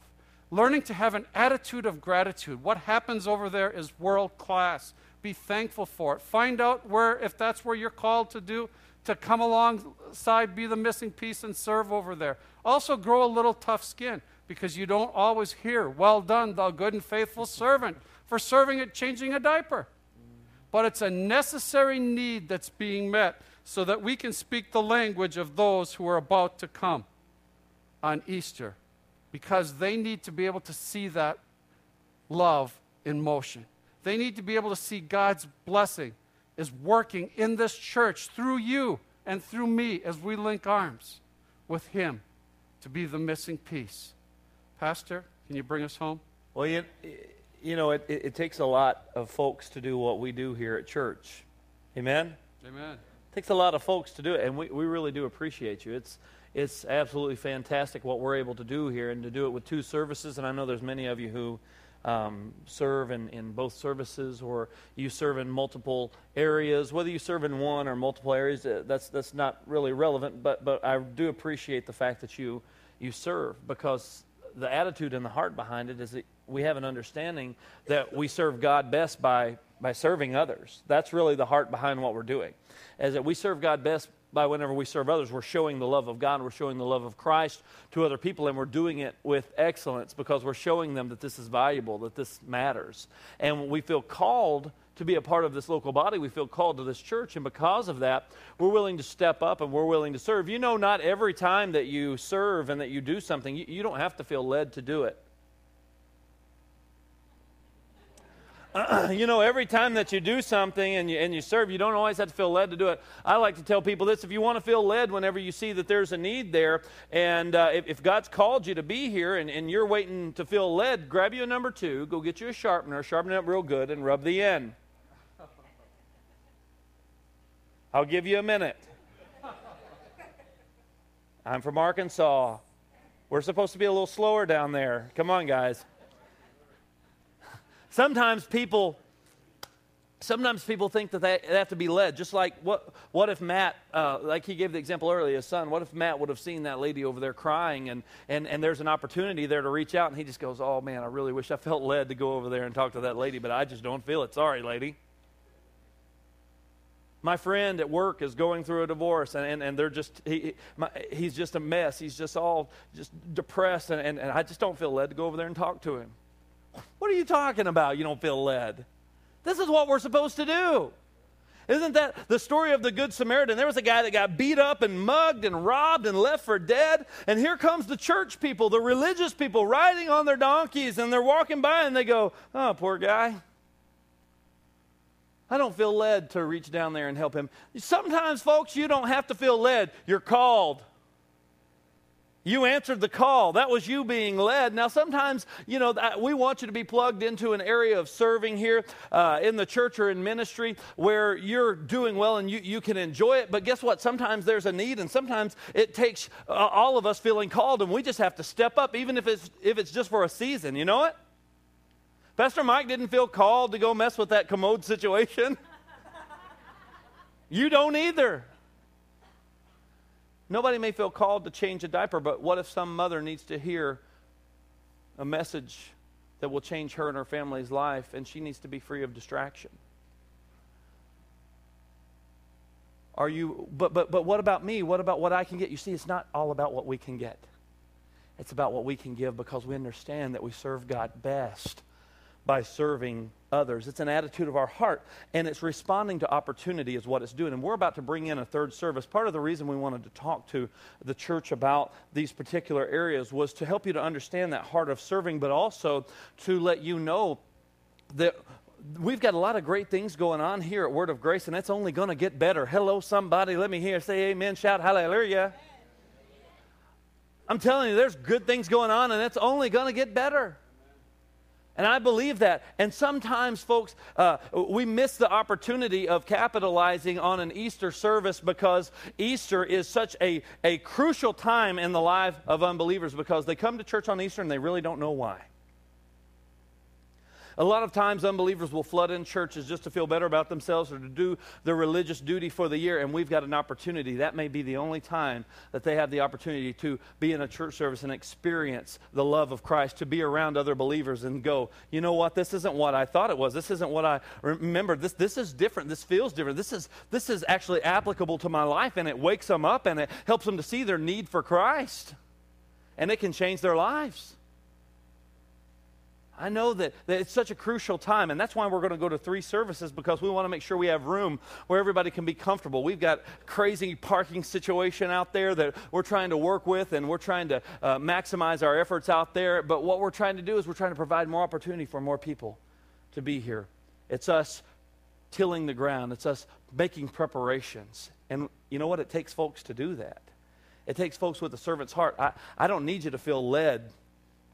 Learning to have an attitude of gratitude. What happens over there is world class. Be thankful for it. Find out if that's where you're called to do, to come alongside, be the missing piece and serve over there. Also grow a little tough skin, because you don't always hear, "Well done, thou good and faithful servant," for serving at changing a diaper. But it's a necessary need that's being met so that we can speak the language of those who are about to come on Easter, because they need to be able to see that love in motion. They need to be able to see God's blessing is working in this church through you and through me as we link arms with Him to be the missing piece. Pastor, can you bring us home? Well, it takes a lot of folks to do what we do here at church. Amen? Amen. It takes a lot of folks to do it, and we really do appreciate you. It's absolutely fantastic what we're able to do here, and to do it with two services. And I know there's many of you who serve in both services, or you serve in multiple areas. Whether you serve in one or multiple areas, that's not really relevant, but I do appreciate the fact that you serve, because the attitude and the heart behind it is that we have an understanding that we serve God best by serving others. That's really the heart behind what we're doing, is that we serve God best by whenever we serve others. We're showing the love of God, we're showing the love of Christ to other people, and we're doing it with excellence because we're showing them that this is valuable, that this matters. And we feel called to be a part of this local body. We feel called to this church, and because of that, we're willing to step up and we're willing to serve. You know, not every time that you serve and that you do something, you don't have to feel led to do it. You know, every time that you do something and you serve, you don't always have to feel led to do it. I like to tell people this: if you want to feel led whenever you see that there's a need there, and if God's called you to be here and you're waiting to feel led, grab you a number two, go get you a sharpener, sharpen it up real good, and rub the end. I'll give you a minute. I'm from Arkansas. We're supposed to be a little slower down there. Come on, guys. Sometimes people think that they have to be led. Just like what if Matt, like he gave the example earlier, his son, what if Matt would have seen that lady over there crying and there's an opportunity there to reach out, and he just goes, oh man, I really wish I felt led to go over there and talk to that lady, but I just don't feel it. Sorry, lady. My friend at work is going through a divorce, and they're just he's just a mess. He's just all just depressed, and I just don't feel led to go over there and talk to him. What are you talking about? You don't feel led. This is what we're supposed to do. Isn't that the story of the Good Samaritan? There was a guy that got beat up and mugged and robbed and left for dead. And here comes the church people, the religious people, riding on their donkeys, and they're walking by and they go, oh, poor guy. I don't feel led to reach down there and help him. Sometimes, folks, you don't have to feel led. You're called. You answered the call. That was you being led. Now, sometimes, you know, we want you to be plugged into an area of serving here in the church or in ministry where you're doing well and you can enjoy it. But guess what? Sometimes there's a need, and sometimes it takes all of us feeling called, and we just have to step up, even if it's just for a season. You know what? Pastor Mike didn't feel called to go mess with that commode situation. You don't either. Nobody may feel called to change a diaper, but what if some mother needs to hear a message that will change her and her family's life, and she needs to be free of distraction? Are you? But what about me? What about what I can get? You see, it's not all about what we can get. It's about what we can give, because we understand that we serve God best by serving others. It's an attitude of our heart, and it's responding to opportunity is what it's doing. And we're about to bring in a third service. Part of the reason we wanted to talk to the church about these particular areas was to help you to understand that heart of serving, but also to let you know that we've got a lot of great things going on here at Word of Grace, and that's only going to get better. Hello, somebody. Let me hear. Say amen. Shout hallelujah. I'm telling you, there's good things going on, and it's only going to get better. And I believe that. And sometimes, folks, we miss the opportunity of capitalizing on an Easter service, because Easter is such a crucial time in the life of unbelievers, because they come to church on Easter and they really don't know why. A lot of times unbelievers will flood in churches just to feel better about themselves or to do their religious duty for the year, and we've got an opportunity. That may be the only time that they have the opportunity to be in a church service and experience the love of Christ, to be around other believers and go, you know what, this isn't what I thought it was. This isn't what I remembered. This is different. This feels different. This is actually applicable to my life, and it wakes them up, and it helps them to see their need for Christ, and it can change their lives. I know that it's such a crucial time, and that's why we're going to go to three services, because we want to make sure we have room where everybody can be comfortable. We've got crazy parking situation out there that we're trying to work with, and we're trying to maximize our efforts out there. But what we're trying to do is we're trying to provide more opportunity for more people to be here It's us tilling the ground. It's us making preparations. And you know what? It takes folks to do that. It takes folks with a servant's heart. I don't need you to feel led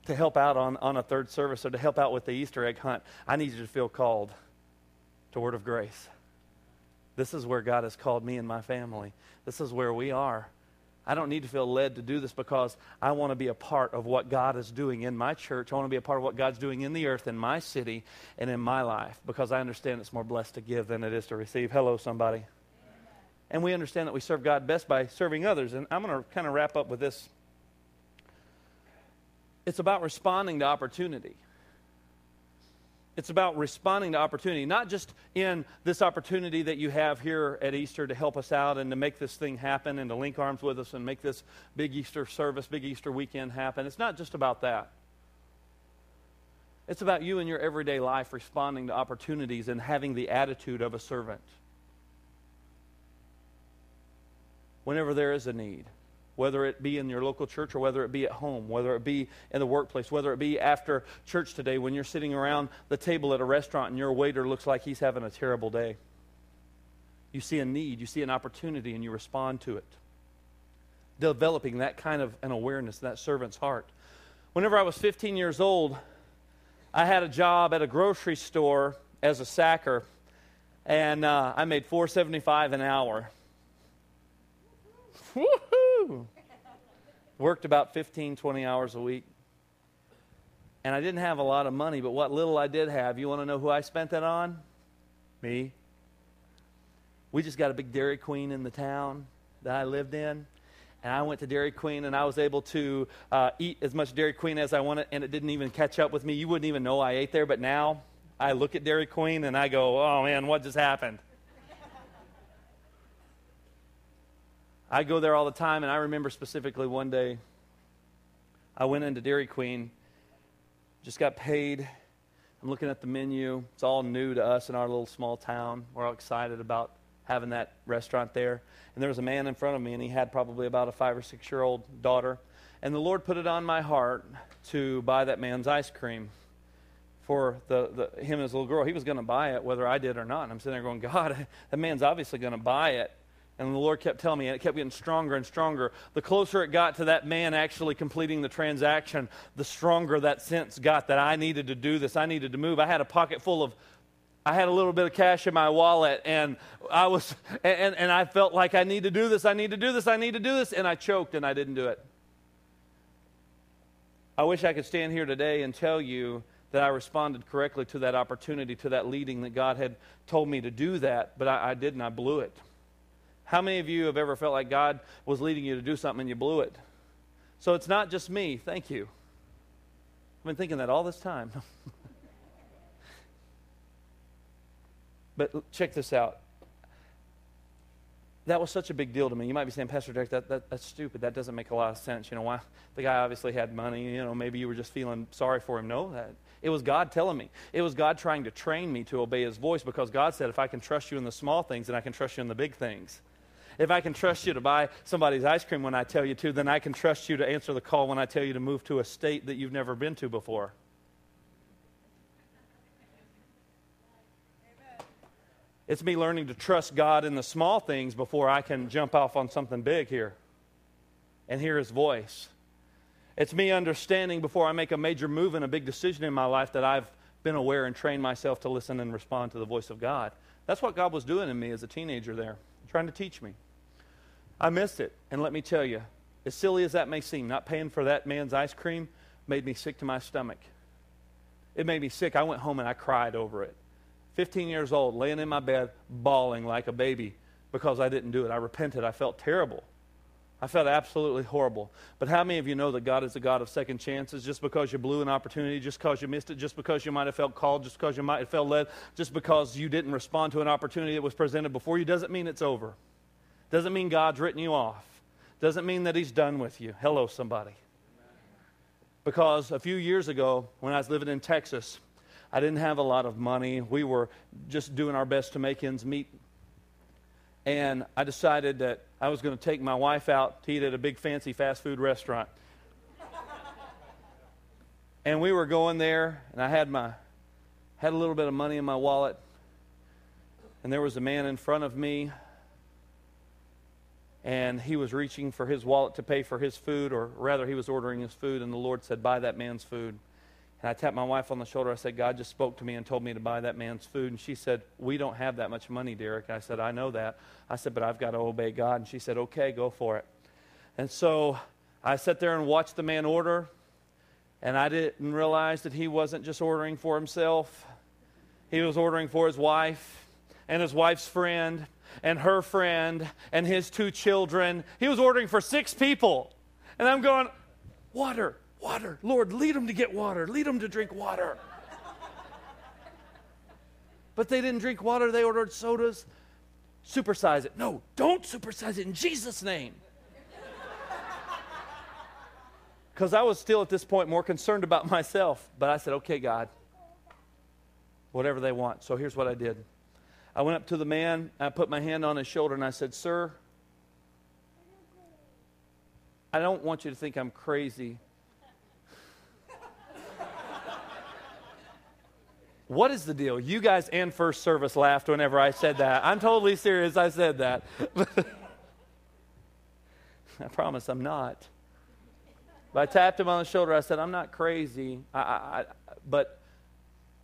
to help out on a third service or to help out with the Easter egg hunt. I need you to feel called to Word of Grace. This is where God has called me and my family. This is where we are. I don't need to feel led to do this because I want to be a part of what God is doing in my church. I want to be a part of what God's doing in the earth, in my city, and in my life, because I understand it's more blessed to give than it is to receive. Hello, somebody. Amen. And we understand that we serve God best by serving others. And I'm going to kind of wrap up with this. It's about responding to opportunity. It's about responding to opportunity, not just in this opportunity that you have here at Easter to help us out and to make this thing happen and to link arms with us and make this big Easter service, big Easter weekend happen. It's not just about that. It's about you in your everyday life responding to opportunities and having the attitude of a servant. Whenever there is a need, whether it be in your local church or whether it be at home, whether it be in the workplace, whether it be after church today when you're sitting around the table at a restaurant and your waiter looks like he's having a terrible day. You see a need, you see an opportunity, and you respond to it. Developing that kind of an awareness, that servant's heart. Whenever I was 15 years old, I had a job at a grocery store as a sacker, and I made $4.75 an hour. Woo-hoo! Worked about 15, 20 hours a week. And I didn't have a lot of money, but what little I did have, you want to know who I spent that on? Me. We just got a big Dairy Queen in the town that I lived in. And I went to Dairy Queen, and I was able to eat as much Dairy Queen as I wanted, and it didn't even catch up with me. You wouldn't even know I ate there, but now I look at Dairy Queen, and I go, oh, man, what just happened? I go there all the time, and I remember specifically one day I went into Dairy Queen, just got paid. I'm looking at the menu. It's all new to us in our little small town. We're all excited about having that restaurant there. And there was a man in front of me, and he had probably about a 5 or 6-year-old daughter. And the Lord put it on my heart to buy that man's ice cream for him and his little girl. He was going to buy it whether I did or not. And I'm sitting there going, God, that man's obviously going to buy it. And the Lord kept telling me, and it kept getting stronger and stronger. The closer it got to that man actually completing the transaction, the stronger that sense got that I needed to do this. I needed to move. I had a pocket full of, I had a little bit of cash in my wallet, and I felt like I need to do this. I need to do this. I need to do this. And I choked, and I didn't do it. I wish I could stand here today and tell you that I responded correctly to that opportunity, to that leading that God had told me to do that, but I didn't. I blew it. How many of you have ever felt like God was leading you to do something and you blew it? So it's not just me. Thank you. I've been thinking that all this time. But check this out. That was such a big deal to me. You might be saying, Pastor Derek, that's stupid. That doesn't make a lot of sense. You know why? The guy obviously had money. You know, maybe you were just feeling sorry for him. No, it was God telling me. It was God trying to train me to obey His voice, because God said, if I can trust you in the small things, then I can trust you in the big things. If I can trust you to buy somebody's ice cream when I tell you to, then I can trust you to answer the call when I tell you to move to a state that you've never been to before. Amen. It's me learning to trust God in the small things before I can jump off on something big here and hear His voice. It's me understanding before I make a major move and a big decision in my life that I've been aware and trained myself to listen and respond to the voice of God. That's what God was doing in me as a teenager there, trying to teach me. I missed it. And let me tell you, as silly as that may seem, not paying for that man's ice cream made me sick to my stomach. It made me sick. I went home and I cried over it. 15 years old, laying in my bed, bawling like a baby because I didn't do it. I repented. I felt terrible. I felt absolutely horrible. But how many of you know that God is a God of second chances? Just because you blew an opportunity, just because you missed it, just because you might have felt called, just because you might have felt led, just because you didn't respond to an opportunity that was presented before you, doesn't mean it's over. Doesn't mean God's written you off. Doesn't mean that He's done with you. Hello, somebody. Because a few years ago, when I was living in Texas, I didn't have a lot of money. We were just doing our best to make ends meet. And I decided that I was going to take my wife out to eat at a big fancy fast food restaurant. And we were going there, and I had my had a little bit of money in my wallet, and there was a man in front of me, and he was reaching for his wallet to pay for his food, or rather he was ordering his food, and the Lord said, buy that man's food. And I tapped my wife on the shoulder. I said, God just spoke to me and told me to buy that man's food. And she said, we don't have that much money, Derek. And I said, I know that. I said, but I've got to obey God. And she said, okay, go for it. And so I sat there and watched the man order, and I didn't realize that he wasn't just ordering for himself. He was ordering for his wife and his wife's friend and her friend and his 2 children. He was ordering for 6 people. And I'm going, water. Water. Lord, lead them to get water. Lead them to drink water. But they didn't drink water. They ordered sodas. Supersize it. No, don't supersize it in Jesus' name. Because I was still at this point more concerned about myself. But I said, okay, God, whatever they want. So here's what I did. I went up to the man. I put my hand on his shoulder and I said, sir, I don't want you to think I'm crazy. What is the deal? You guys and first service laughed whenever I said that. I'm totally serious I said that. I promise I'm not. But I tapped him on the shoulder. I said, I'm not crazy, but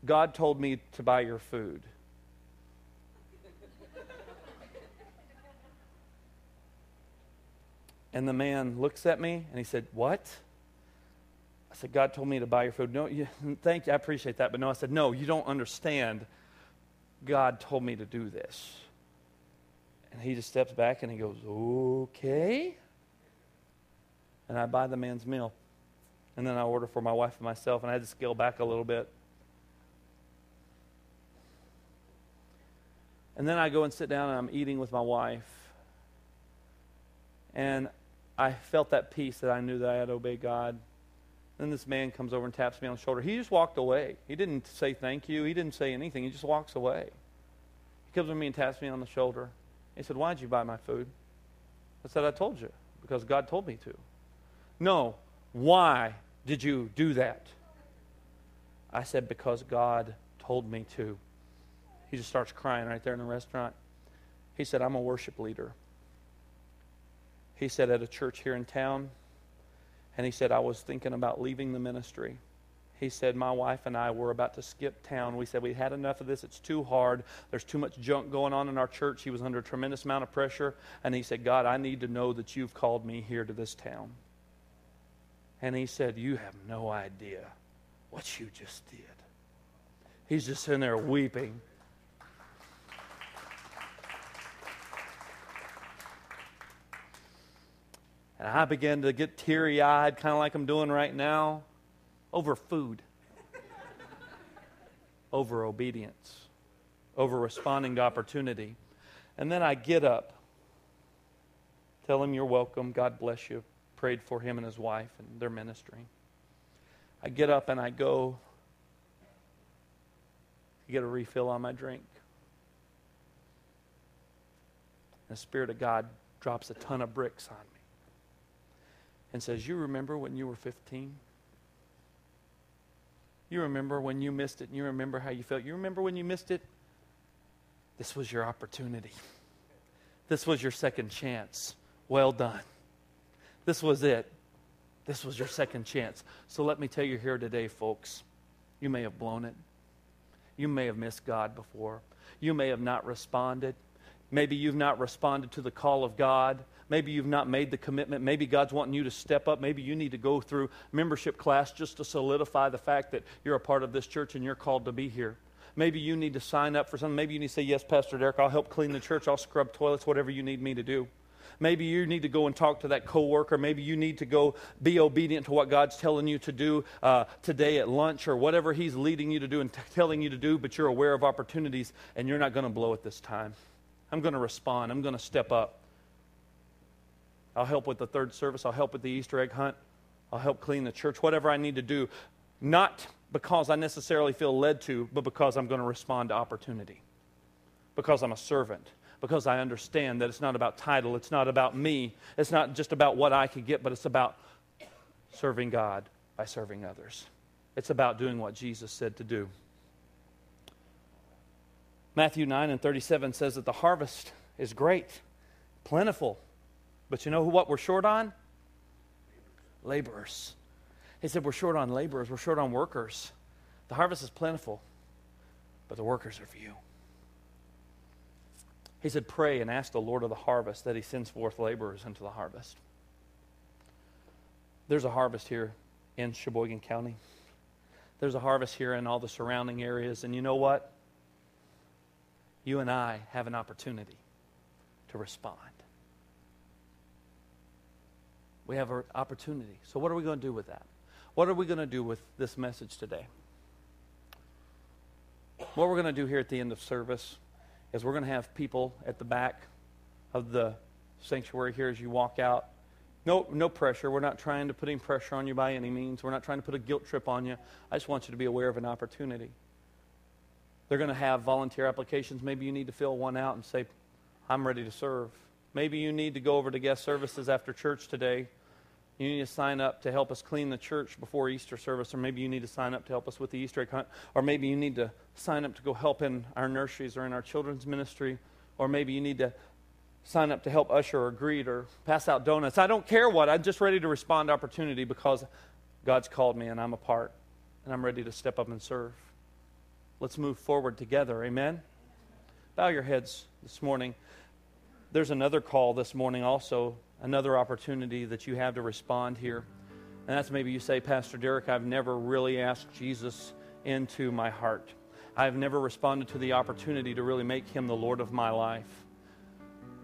God told me to buy your food. And the man looks at me and he said, what? I said, God told me to buy your food. No, thank you. I appreciate that. But no, I said, no, you don't understand. God told me to do this. And he just steps back and he goes, okay. And I buy the man's meal. And then I order for my wife and myself. And I had to scale back a little bit. And then I go and sit down and I'm eating with my wife. And I felt that peace that I knew that I had obeyed God. Then this man comes over and taps me on the shoulder. He just walked away. He didn't say thank you. He didn't say anything. He just walks away. He comes over to me and taps me on the shoulder. He said, why did you buy my food? I said, I told you, because God told me to. No, why did you do that? I said, because God told me to. He just starts crying right there in the restaurant. He said, I'm a worship leader. He said, at a church here in town. And he said, I was thinking about leaving the ministry. He said, my wife and I were about to skip town. We said, we had enough of this. It's too hard. There's too much junk going on in our church. He was under a tremendous amount of pressure. And he said, God, I need to know that you've called me here to this town. And he said, you have no idea what you just did. He's just sitting there weeping. And I began to get teary-eyed, kind of like I'm doing right now, over food, over obedience, over responding to opportunity. And then I get up, tell him you're welcome, God bless you, prayed for him and his wife and their ministry. I get up and I go to get a refill on my drink. The Spirit of God drops a ton of bricks on me. And says, you remember when you were 15? You remember when you missed it, and you remember how you felt. You remember when you missed it? This was your opportunity. This was your second chance. Well done. This was it. This was your second chance. So let me tell you here today, folks, you may have blown it. You may have missed God before. You may have not responded. Maybe you've not responded to the call of God. Maybe you've not made the commitment. Maybe God's wanting you to step up. Maybe you need to go through membership class just to solidify the fact that you're a part of this church and you're called to be here. Maybe you need to sign up for something. Maybe you need to say, yes, Pastor Derek, I'll help clean the church. I'll scrub toilets, whatever you need me to do. Maybe you need to go and talk to that coworker. Maybe you need to go be obedient to what God's telling you to do today at lunch or whatever he's leading you to do and telling you to do, but you're aware of opportunities and you're not going to blow it this time. I'm going to respond. I'm going to step up. I'll help with the third service. I'll help with the Easter egg hunt. I'll help clean the church, whatever I need to do. Not because I necessarily feel led to, but because I'm going to respond to opportunity. Because I'm a servant. Because I understand that it's not about title. It's not about me. It's not just about what I could get, but it's about serving God by serving others. It's about doing what Jesus said to do. Matthew 9:37 says that the harvest is great, plentiful. But you know what we're short on? Laborers. He said we're short on laborers. We're short on workers. The harvest is plentiful, but the workers are few. He said, pray and ask the Lord of the harvest that he sends forth laborers into the harvest. There's a harvest here in Sheboygan County. There's a harvest here in all the surrounding areas. And you know what? You and I have an opportunity to respond. We have an opportunity. So what are we going to do with that? What are we going to do with this message today? What we're going to do here at the end of service is we're going to have people at the back of the sanctuary here as you walk out. No pressure. We're not trying to put any pressure on you by any means. We're not trying to put a guilt trip on you. I just want you to be aware of an opportunity. They're going to have volunteer applications. Maybe you need to fill one out and say, I'm ready to serve. Maybe you need to go over to guest services after church today. You need to sign up to help us clean the church before Easter service, or maybe you need to sign up to help us with the Easter egg hunt, or maybe you need to sign up to go help in our nurseries or in our children's ministry, or maybe you need to sign up to help usher or greet or pass out donuts. I don't care what. I'm just ready to respond to opportunity because God's called me and I'm a part, and I'm ready to step up and serve. Let's move forward together. Amen? Bow your heads this morning. There's another call this morning also, another opportunity that you have to respond here. And that's maybe you say, Pastor Derek, I've never really asked Jesus into my heart. I've never responded to the opportunity to really make him the Lord of my life.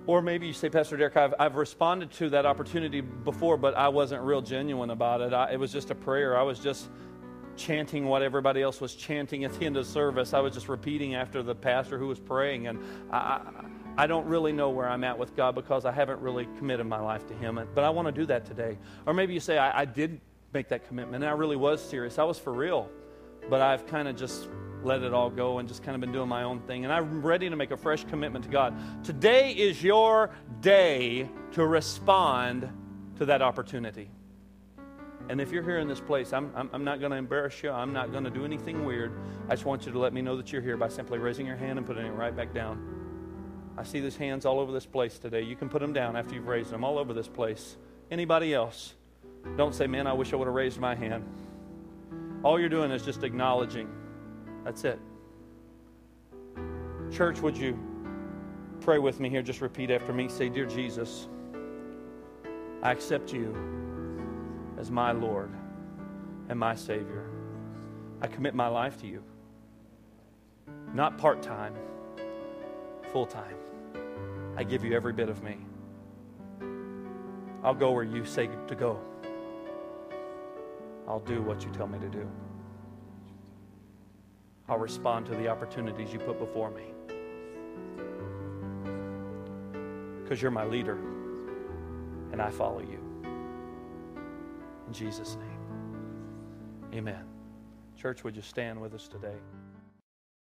Or maybe you say, Pastor Derek, I've responded to that opportunity before, but I wasn't real genuine about it. It was just a prayer. I was just chanting what everybody else was chanting at the end of service. I was just repeating after the pastor who was praying. And I don't really know where I'm at with God because I haven't really committed my life to him, but I want to do that today. Or maybe you say, I did make that commitment, and I really was serious. I was for real, but I've kind of just let it all go and just kind of been doing my own thing, and I'm ready to make a fresh commitment to God. Today is your day to respond to that opportunity. And if you're here in this place, I'm not going to embarrass you. I'm not going to do anything weird. I just want you to let me know that you're here by simply raising your hand and putting it right back down. I see these hands all over this place today. You can put them down after you've raised them all over this place. Anybody else? Don't say, man, I wish I would have raised my hand. All you're doing is just acknowledging. That's it. Church, would you pray with me here? Just repeat after me. Say, dear Jesus, I accept you as my Lord and my Savior. I commit my life to you. Not part-time. Full-time. I give you every bit of me. I'll go where you say to go. I'll do what you tell me to do. I'll respond to the opportunities you put before me. Because you're my leader, and I follow you. In Jesus' name, amen. Church, would you stand with us today?